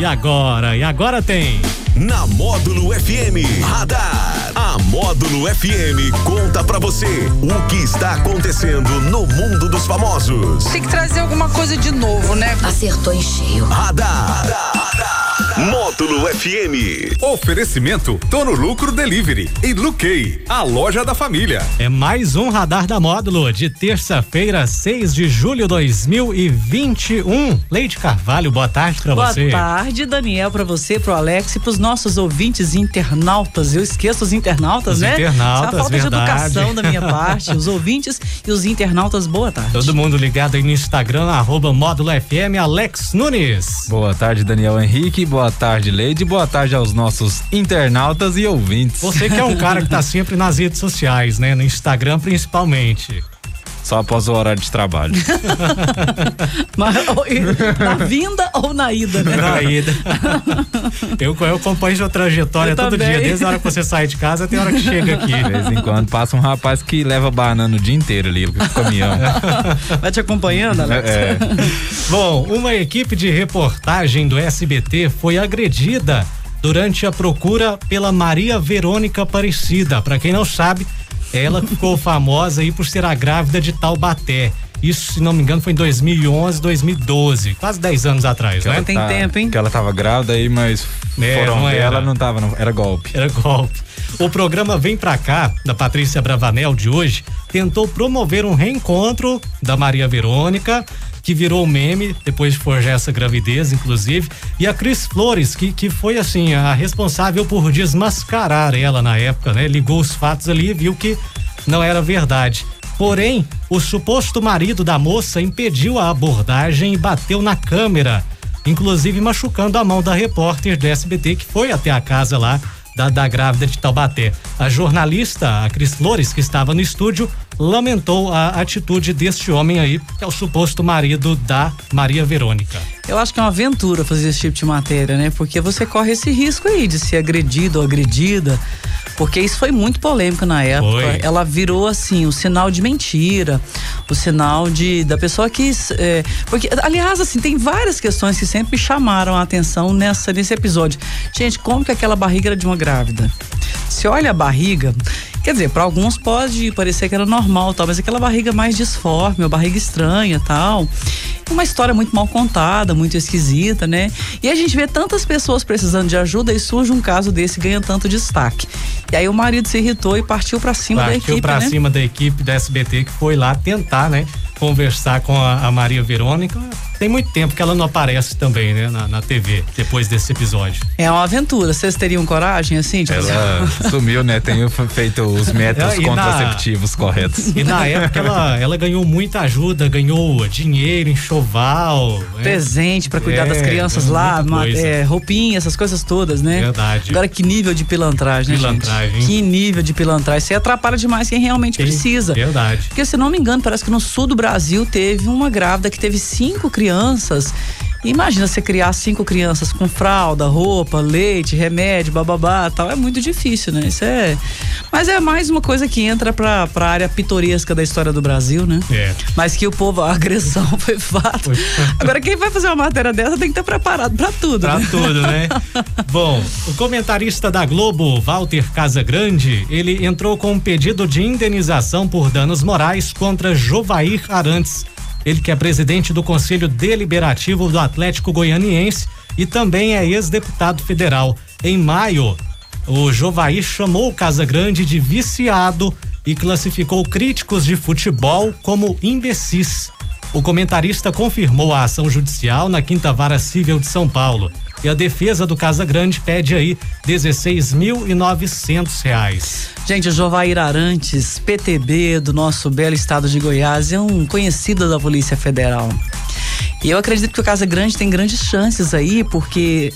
E agora tem... Na Módulo FM, Radar. A Módulo FM conta pra você o que está acontecendo no mundo dos famosos. Tem que trazer alguma coisa de novo, né? Acertou em cheio. Radar. Módulo FM. Oferecimento, tô no lucro delivery e Luquei, a loja da família. É mais um Radar da Módulo de terça-feira, 6 de julho de 2021. Leide Carvalho, boa tarde pra você. Boa tarde, Daniel, pra você, pro Alex e pros nossos ouvintes internautas. Eu esqueço os internautas, né? Internautas, é a falta de educação da minha parte, os ouvintes e os internautas, boa tarde. Todo mundo ligado aí no Instagram, @MóduloFM, Alex Nunes. Boa tarde, Daniel Henrique, boa tarde, Leide, boa tarde aos nossos internautas e ouvintes. Você que é um cara que tá sempre nas redes sociais, né? No Instagram, principalmente. Só após o horário de trabalho. Mas, na vinda ou na ida, né? Na ida. Eu acompanho sua trajetória todo dia, desde a hora que você sai de casa até a hora que chega aqui. De vez em quando passa um rapaz que leva banana o dia inteiro ali, no caminhão. Vai te acompanhando, Alex? É. Bom, uma equipe de reportagem do SBT foi agredida durante a procura pela Maria Verônica Aparecida. Pra quem não sabe, ela ficou famosa aí por ser a Grávida de Taubaté. Isso, se não me engano, foi em 2011, 2012, quase 10 anos atrás, né? Tem tempo, hein? Que ela tava grávida aí, mas ela não tava, não. Era golpe. Era golpe. O programa Vem Pra Cá, da Patrícia Bravanel, de hoje, tentou promover um reencontro da Maria Verônica, que virou meme depois de forjar essa gravidez, inclusive, e a Cris Flores, que foi assim, a responsável por desmascarar ela na época, né? Ligou os fatos ali e viu que não era verdade. Porém, o suposto marido da moça impediu a abordagem e bateu na câmera, inclusive machucando a mão da repórter do SBT, que foi até a casa lá da Grávida de Taubaté. A jornalista, a Cris Flores, que estava no estúdio, lamentou a atitude deste homem aí, que é o suposto marido da Maria Verônica. Eu acho que é uma aventura fazer esse tipo de matéria, né? Porque você corre esse risco aí de ser agredido ou agredida, porque isso foi muito polêmico na época. Foi. Ela virou, assim, o sinal de mentira, o sinal da pessoa que... porque, aliás, assim, tem várias questões que sempre me chamaram a atenção nesse episódio. Gente, como que aquela barriga era de uma grávida? Se olha a barriga... Quer dizer, para alguns pode parecer que era normal, tal, mas aquela barriga mais disforme, uma barriga estranha, tal. Uma história muito mal contada, muito esquisita, né? E a gente vê tantas pessoas precisando de ajuda e surge um caso desse, ganha tanto destaque. E aí o marido se irritou e partiu para cima da equipe, né? Partiu para cima da equipe da SBT, que foi lá tentar, né, conversar com a Maria Verônica. Tem muito tempo que ela não aparece também, né, na TV, depois desse episódio. É uma aventura. Vocês teriam coragem, assim? Tipo, ela sumiu, né? Tem feito os métodos contraceptivos corretos. E na época ela ganhou muita ajuda, ganhou dinheiro, enxoval. Presente pra cuidar das crianças lá, roupinha, essas coisas todas, né? Verdade. Agora, que nível de pilantragem, né, gente? Que nível de pilantragem. Você atrapalha demais quem realmente precisa. Verdade. Porque, se não me engano, parece que no sul do Brasil teve uma grávida que teve 5 crianças. Imagina você criar 5 crianças com fralda, roupa, leite, remédio, bababá, tal. É muito difícil, né? Isso é... Mas é mais uma coisa que entra pra área pitoresca da história do Brasil, né? É. Mas que o povo, a agressão foi fato. Agora, quem vai fazer uma matéria dessa tem que estar preparado pra tudo. Pra tudo, né? Bom, o comentarista da Globo, Walter Casagrande, ele entrou com um pedido de indenização por danos morais contra Jovair Arantes. Ele que é presidente do Conselho Deliberativo do Atlético Goianiense e também é ex-deputado federal. Em maio, o Jovair chamou o Casagrande de viciado e classificou críticos de futebol como imbecis. O comentarista confirmou a ação judicial na 5ª Vara Civil de São Paulo. E a defesa do Casagrande pede aí R$16.900. Gente, o Jovair Arantes, PTB do nosso belo estado de Goiás, é um conhecido da Polícia Federal. E eu acredito que o Casagrande tem grandes chances aí, porque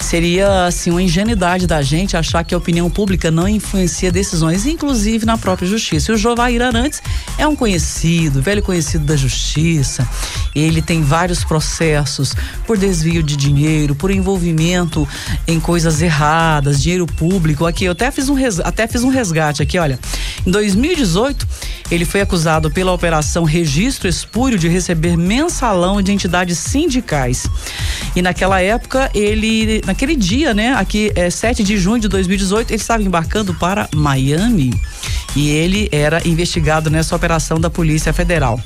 seria, assim, uma ingenuidade da gente achar que a opinião pública não influencia decisões, inclusive na própria justiça. E o Jovair Arantes é um conhecido, velho conhecido da justiça. Ele tem vários processos por desvio de dinheiro, por envolvimento em coisas erradas, dinheiro público. Aqui, eu até fiz um resgate aqui, olha. Em 2018, Ele foi acusado pela Operação Registro Espúrio de receber mensalão de entidades sindicais. E naquela época, naquele dia, né, aqui é 7 de junho de 2018, ele estava embarcando para Miami e ele era investigado nessa operação da Polícia Federal.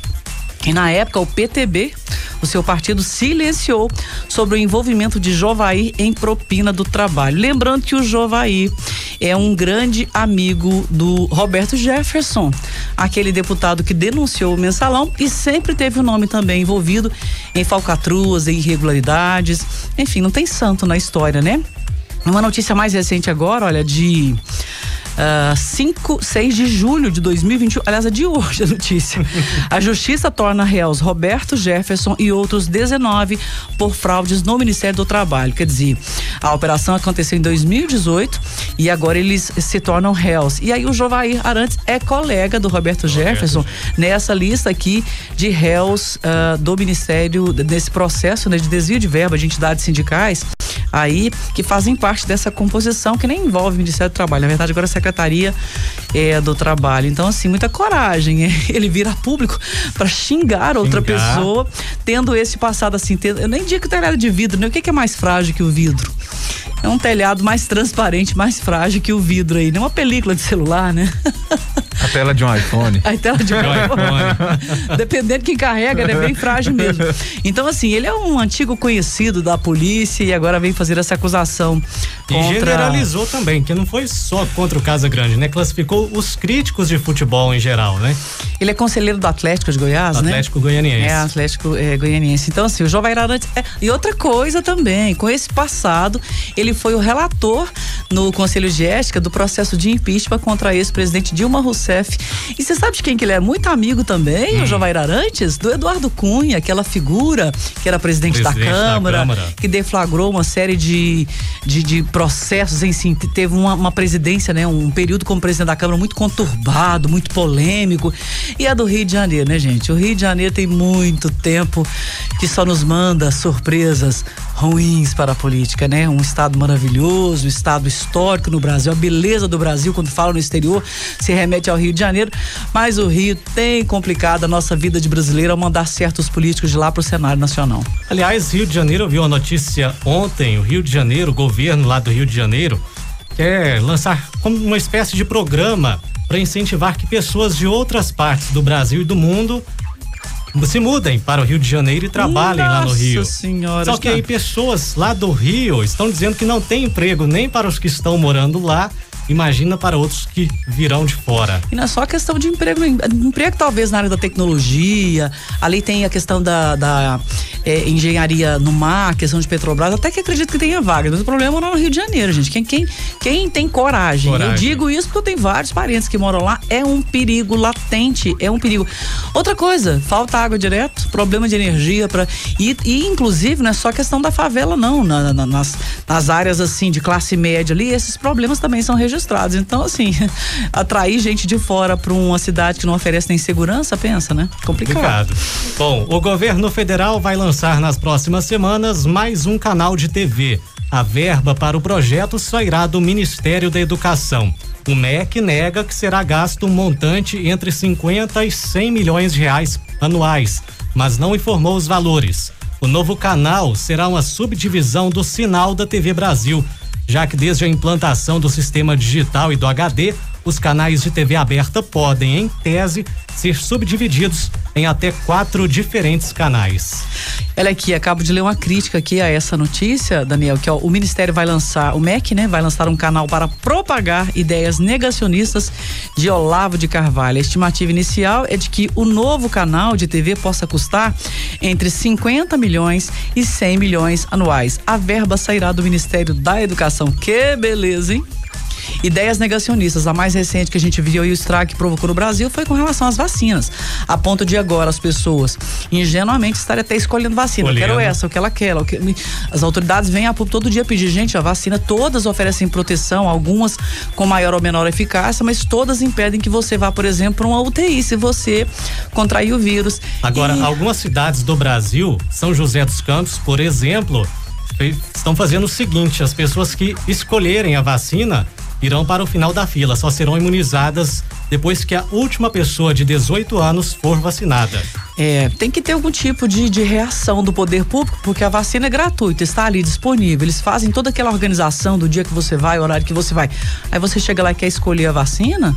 E na época, o PTB, o seu partido, silenciou sobre o envolvimento de Jovair em propina do trabalho. Lembrando que o Jovair é um grande amigo do Roberto Jefferson, aquele deputado que denunciou o Mensalão e sempre teve o nome também envolvido em falcatruas, em irregularidades. Enfim, não tem santo na história, né? Uma notícia mais recente agora, olha, de 6 de julho de 2021, aliás, é de hoje a notícia. A justiça torna réus Roberto Jefferson e outros 19 por fraudes no Ministério do Trabalho. Quer dizer, a operação aconteceu em 2018 e agora eles se tornam réus. E aí o Jovair Arantes é colega do Roberto Jefferson nessa lista aqui de réus do Ministério, desse processo, né, de desvio de verba de entidades sindicais aí que fazem parte dessa composição que nem envolve o Ministério do Trabalho, na verdade agora a Secretaria do Trabalho. Então assim, muita coragem, ele vira público para xingar outra pessoa, tendo esse passado assim, eu nem digo que o telhado de vidro, né? O que é mais frágil que o vidro? É um telhado mais transparente, mais frágil que o vidro aí, não é uma película de celular, né? A tela de um iPhone. A tela de um iPhone. Dependendo de quem carrega, ele é bem frágil mesmo. Então, assim, ele é um antigo conhecido da polícia e agora vem fazer essa acusação. E generalizou também, que não foi só contra o Casagrande, né? Classificou os críticos de futebol em geral, né? Ele é conselheiro do Atlético de Goiás, né? Atlético Goianiense. É, Atlético Goianiense. Então, assim, o Jovair Arantes. E outra coisa também, com esse passado, ele foi o relator no Conselho de Ética do processo de impeachment contra a ex-presidente Dilma Rousseff. E você sabe de quem que ele é muito amigo também, o Jovair Arantes? Do Eduardo Cunha, aquela figura que era presidente da Câmara, que deflagrou uma série de processos, enfim, teve uma presidência, né? Um período como presidente da Câmara muito conturbado, muito polêmico. E é do Rio de Janeiro, né, gente? O Rio de Janeiro tem muito tempo que só nos manda surpresas ruins para a política, né? Um estado maravilhoso, um estado histórico no Brasil, a beleza do Brasil, quando fala no exterior, se remete ao Rio de Janeiro, mas o Rio tem complicado a nossa vida de brasileiro ao mandar certos políticos de lá para o cenário nacional. Aliás, Rio de Janeiro, eu vi uma notícia ontem, o Rio de Janeiro, o governo lá do Rio de Janeiro quer lançar como uma espécie de programa para incentivar que pessoas de outras partes do Brasil e do mundo se mudem para o Rio de Janeiro e trabalhem lá no Rio. Nossa Senhora. Só que aí pessoas lá do Rio estão dizendo que não tem emprego nem para os que estão morando lá, imagina para outros que virão de fora. E não é só questão de emprego talvez na área da tecnologia, ali tem a questão da engenharia no mar, a questão de Petrobras, até que acredito que tenha vaga, mas o problema não é no Rio de Janeiro, gente, quem tem coragem, eu digo isso porque eu tenho vários parentes que moram lá, é um perigo latente, é um perigo. Outra coisa, falta água direto, problema de energia e inclusive não é só questão da favela não, nas áreas assim de classe média ali, esses problemas também são regionais. Então, assim, atrair gente de fora para uma cidade que não oferece nem segurança, pensa, né? Complicado. Bom, o governo federal vai lançar nas próximas semanas mais um canal de TV. A verba para o projeto sairá do Ministério da Educação. O MEC nega que será gasto um montante entre 50 e 100 milhões de reais anuais, mas não informou os valores. O novo canal será uma subdivisão do Sinal da TV Brasil, já que desde a implantação do sistema digital e do HD, os canais de TV aberta podem, em tese, ser subdivididos em até 4 diferentes canais. Olha aqui, acabo de ler uma crítica aqui a essa notícia, Daniel, que ó, o Ministério vai lançar, o MEC, né, vai lançar um canal para propagar ideias negacionistas de Olavo de Carvalho. A estimativa inicial é de que o novo canal de TV possa custar entre 50 milhões e 100 milhões anuais. A verba sairá do Ministério da Educação. Que beleza, hein? Ideias negacionistas, a mais recente que a gente viu e o estrago que provocou no Brasil foi com relação às vacinas, a ponto de agora as pessoas ingenuamente estarem até escolhendo vacina, eu quero essa, eu quero aquela, as autoridades vêm a público todo dia pedir, gente, a vacina, todas oferecem proteção, algumas com maior ou menor eficácia, mas todas impedem que você vá, por exemplo, para uma UTI se você contrair o vírus. Agora, algumas cidades do Brasil, São José dos Campos, por exemplo, estão fazendo o seguinte, as pessoas que escolherem a vacina irão para o final da fila, só serão imunizadas depois que a última pessoa de 18 anos for vacinada. É, tem que ter algum tipo de reação do poder público, porque a vacina é gratuita, está ali disponível, eles fazem toda aquela organização do dia que você vai, o horário que você vai, aí você chega lá e quer escolher a vacina?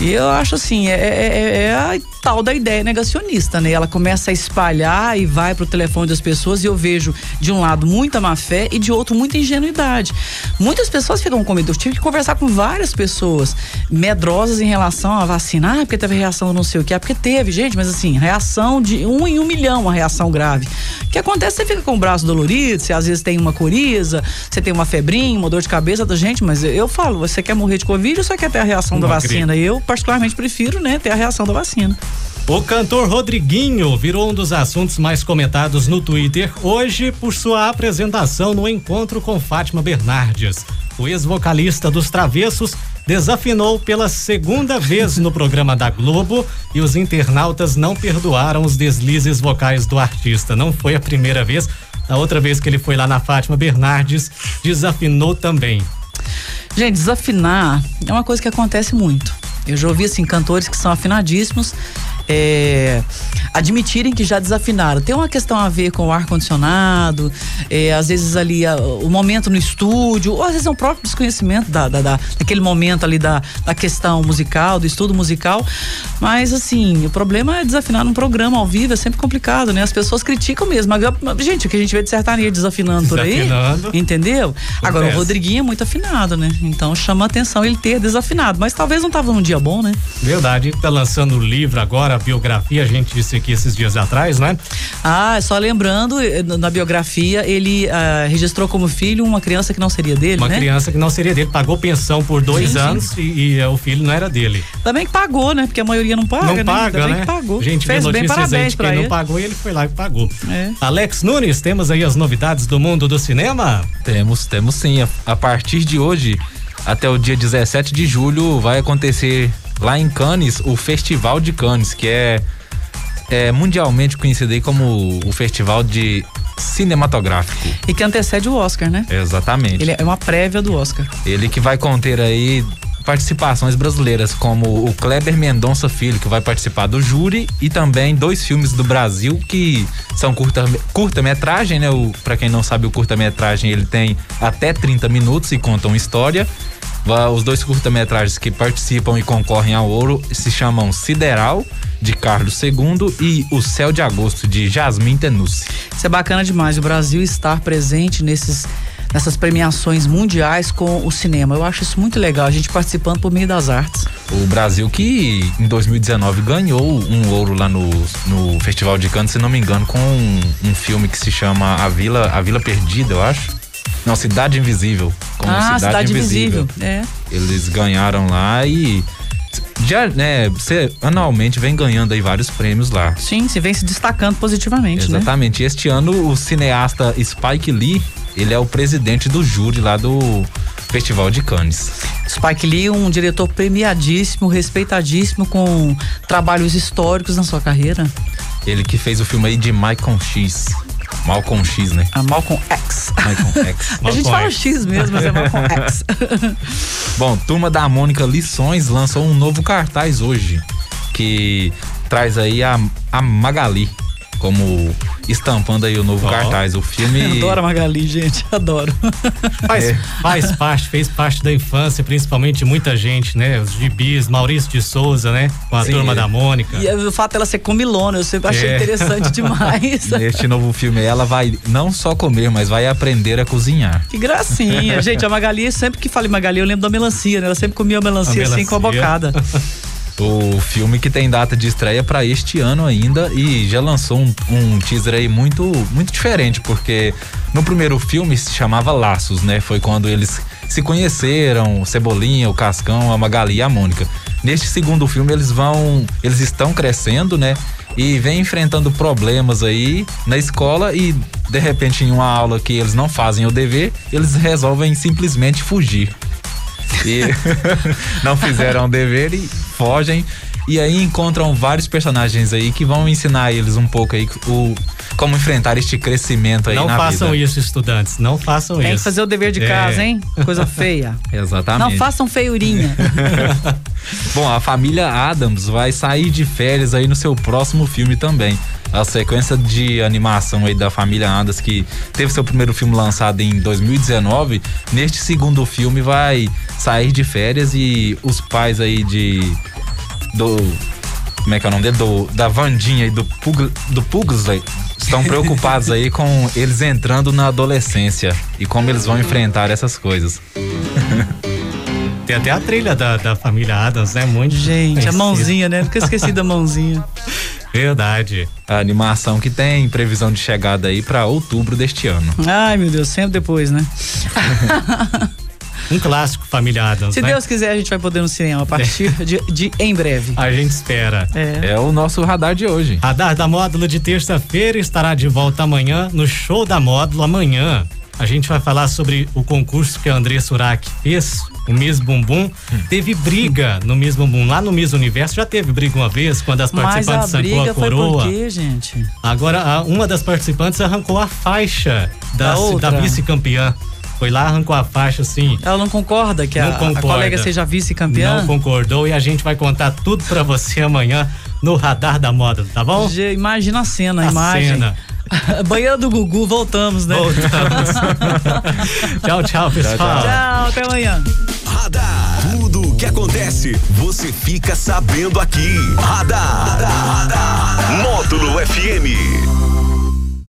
E eu acho assim, é a tal da ideia negacionista, né? Ela começa a espalhar e vai pro telefone das pessoas, e eu vejo de um lado muita má fé e de outro muita ingenuidade. Muitas pessoas ficam com medo. Eu tive que conversar com várias pessoas medrosas em relação à vacina. Ah, porque teve reação não sei o que. Ah, porque teve, gente, mas assim, reação de 1 em 1 milhão, uma reação grave. O que acontece, você fica com o braço dolorido, você às vezes tem uma coriza, você tem uma febrinha, uma dor de cabeça da gente, mas eu falo, você quer morrer de Covid ou só quer ter a reação da vacina? Eu particularmente prefiro, né, ter a reação da vacina. O cantor Rodriguinho virou um dos assuntos mais comentados no Twitter hoje por sua apresentação no encontro com Fátima Bernardes. O ex-vocalista dos Travessos desafinou pela segunda vez no programa da Globo e os internautas não perdoaram os deslizes vocais do artista. Não foi a primeira vez, a outra vez que ele foi lá na Fátima Bernardes, desafinou também. Gente, desafinar é uma coisa que acontece muito. Eu já ouvi, assim, cantores que são afinadíssimos admitirem que já desafinaram. Tem uma questão a ver com o ar-condicionado, às vezes ali o momento no estúdio, ou às vezes é um próprio desconhecimento daquele momento ali da questão musical, do estudo musical. Mas assim, o problema é desafinar num programa ao vivo, é sempre complicado, né? As pessoas criticam mesmo. Gente, o que a gente vê de sertanejo desafinando por aí, entendeu? Agora, o Rodriguinho é muito afinado, né? Então chama a atenção ele ter desafinado, mas talvez não tava num dia bom, né? Verdade, ele tá lançando o livro agora, biografia, a gente disse aqui esses dias atrás, né? Ah, só lembrando, na biografia ele registrou como filho uma criança que não seria dele, né? Uma criança que não seria dele, pagou pensão por 2 anos. E o filho não era dele. Também que pagou, né? Porque a maioria não paga, né? Também que pagou. Gente, fez bem, parabéns pra ele. Quem não pagou, ele foi lá e pagou. É. Alex Nunes, temos aí as novidades do mundo do cinema? Temos sim, a partir de hoje até o dia 17 de julho vai acontecer lá em Cannes o Festival de Cannes, que é mundialmente conhecido aí como o Festival de Cinematográfico. E que antecede o Oscar, né? Exatamente. Ele é uma prévia do Oscar. Ele que vai conter aí participações brasileiras, como o Kleber Mendonça Filho, que vai participar do júri, e também 2 filmes do Brasil que são curta-metragem, né? Pra quem não sabe, o curta-metragem ele tem até 30 minutos e conta uma história. Os 2 curta-metragens que participam e concorrem ao ouro se chamam Sideral, de Carlos II, e O Céu de Agosto, de Jasmine Tenucci. Isso é bacana demais, o Brasil estar presente nessas premiações mundiais com o cinema. Eu acho isso muito legal, a gente participando por meio das artes. O Brasil que em 2019 ganhou um ouro lá no Festival de Cannes, se não me engano, com um filme que se chama A Vila Perdida, eu acho. Não, Cidade Invisível. Cidade Invisível. É. Eles ganharam lá e já, né, você anualmente vem ganhando aí vários prêmios lá. Sim, você vem se destacando positivamente. Exatamente. Né? Este ano o cineasta Spike Lee, ele é o presidente do júri lá do Festival de Cannes. Spike Lee, um diretor premiadíssimo, respeitadíssimo, com trabalhos históricos na sua carreira. Ele que fez o filme aí de Malcolm X, né? Malcolm X. A gente fala X mesmo, mas é Malcolm X. Bom, Turma da Mônica Lições lançou um novo cartaz hoje, que traz aí a Magali como estampando aí o novo cartaz. O filme... Eu adoro a Magali, gente, adoro. Fez parte da infância, principalmente de muita gente, né? Os gibis, Maurício de Souza, né? Com a Turma da Mônica. E o fato dela ser comilona, eu sempre achei interessante demais. Neste novo filme, ela vai não só comer, mas vai aprender a cozinhar. Que gracinha, gente, a Magali, sempre que falo em Magali, eu lembro da melancia, né? Ela sempre comia melancia assim com a bocada. O filme que tem data de estreia para este ano ainda e já lançou um teaser aí muito, muito diferente, porque no primeiro filme se chamava Laços, né? Foi quando eles se conheceram, o Cebolinha, o Cascão, a Magali e a Mônica. Neste segundo filme eles estão crescendo, né? E vem enfrentando problemas aí na escola e de repente em uma aula que eles não fazem o dever, eles resolvem simplesmente fugir. E não fizeram o dever e fogem E aí encontram vários personagens aí que vão ensinar eles um pouco aí como enfrentar este crescimento aí na vida. Não façam isso, estudantes, não façam isso. Tem que fazer o dever de casa, hein? Coisa feia. Exatamente. Não façam feiurinha. Bom, a família Addams vai sair de férias aí no seu próximo filme também. A sequência de animação aí da família Addams, que teve seu primeiro filme lançado em 2019, neste segundo filme vai sair de férias e os pais aí como é que é o nome dele? Da Vandinha e do Pugsley estão preocupados aí com eles entrando na adolescência e como eles vão enfrentar essas coisas. Tem até a trilha da família Addams, né? Muito gente, a mãozinha, né? Nunca esqueci da mãozinha. Verdade. A animação que tem previsão de chegada aí pra outubro deste ano. Ai, meu Deus, sempre depois, né? Um clássico, família Addams, Se Deus quiser, a gente vai poder no cinema a partir de em breve. A gente espera. É o nosso Radar de hoje. Radar da Módulo de terça-feira estará de volta amanhã no Show da Módulo. Amanhã a gente vai falar sobre o concurso que a Andressa Urach fez, o Miss Bumbum. Teve briga no Miss Bumbum. Lá no Miss Universo já teve briga uma vez, quando as participantes arrancou a coroa. Por quê, gente? Agora, uma das participantes arrancou a faixa da vice-campeã. Foi lá, arrancou a faixa, assim. Ela não concorda que a colega seja vice-campeã? Não concordou, e a gente vai contar tudo pra você amanhã no Radar da Módulo, tá bom? Imagina a cena, a imagem. Banheira do Gugu, voltamos, né? Voltamos. Tchau, pessoal. Tchau, até amanhã. Radar. Tudo o que acontece, você fica sabendo aqui. Radar. Módulo FM.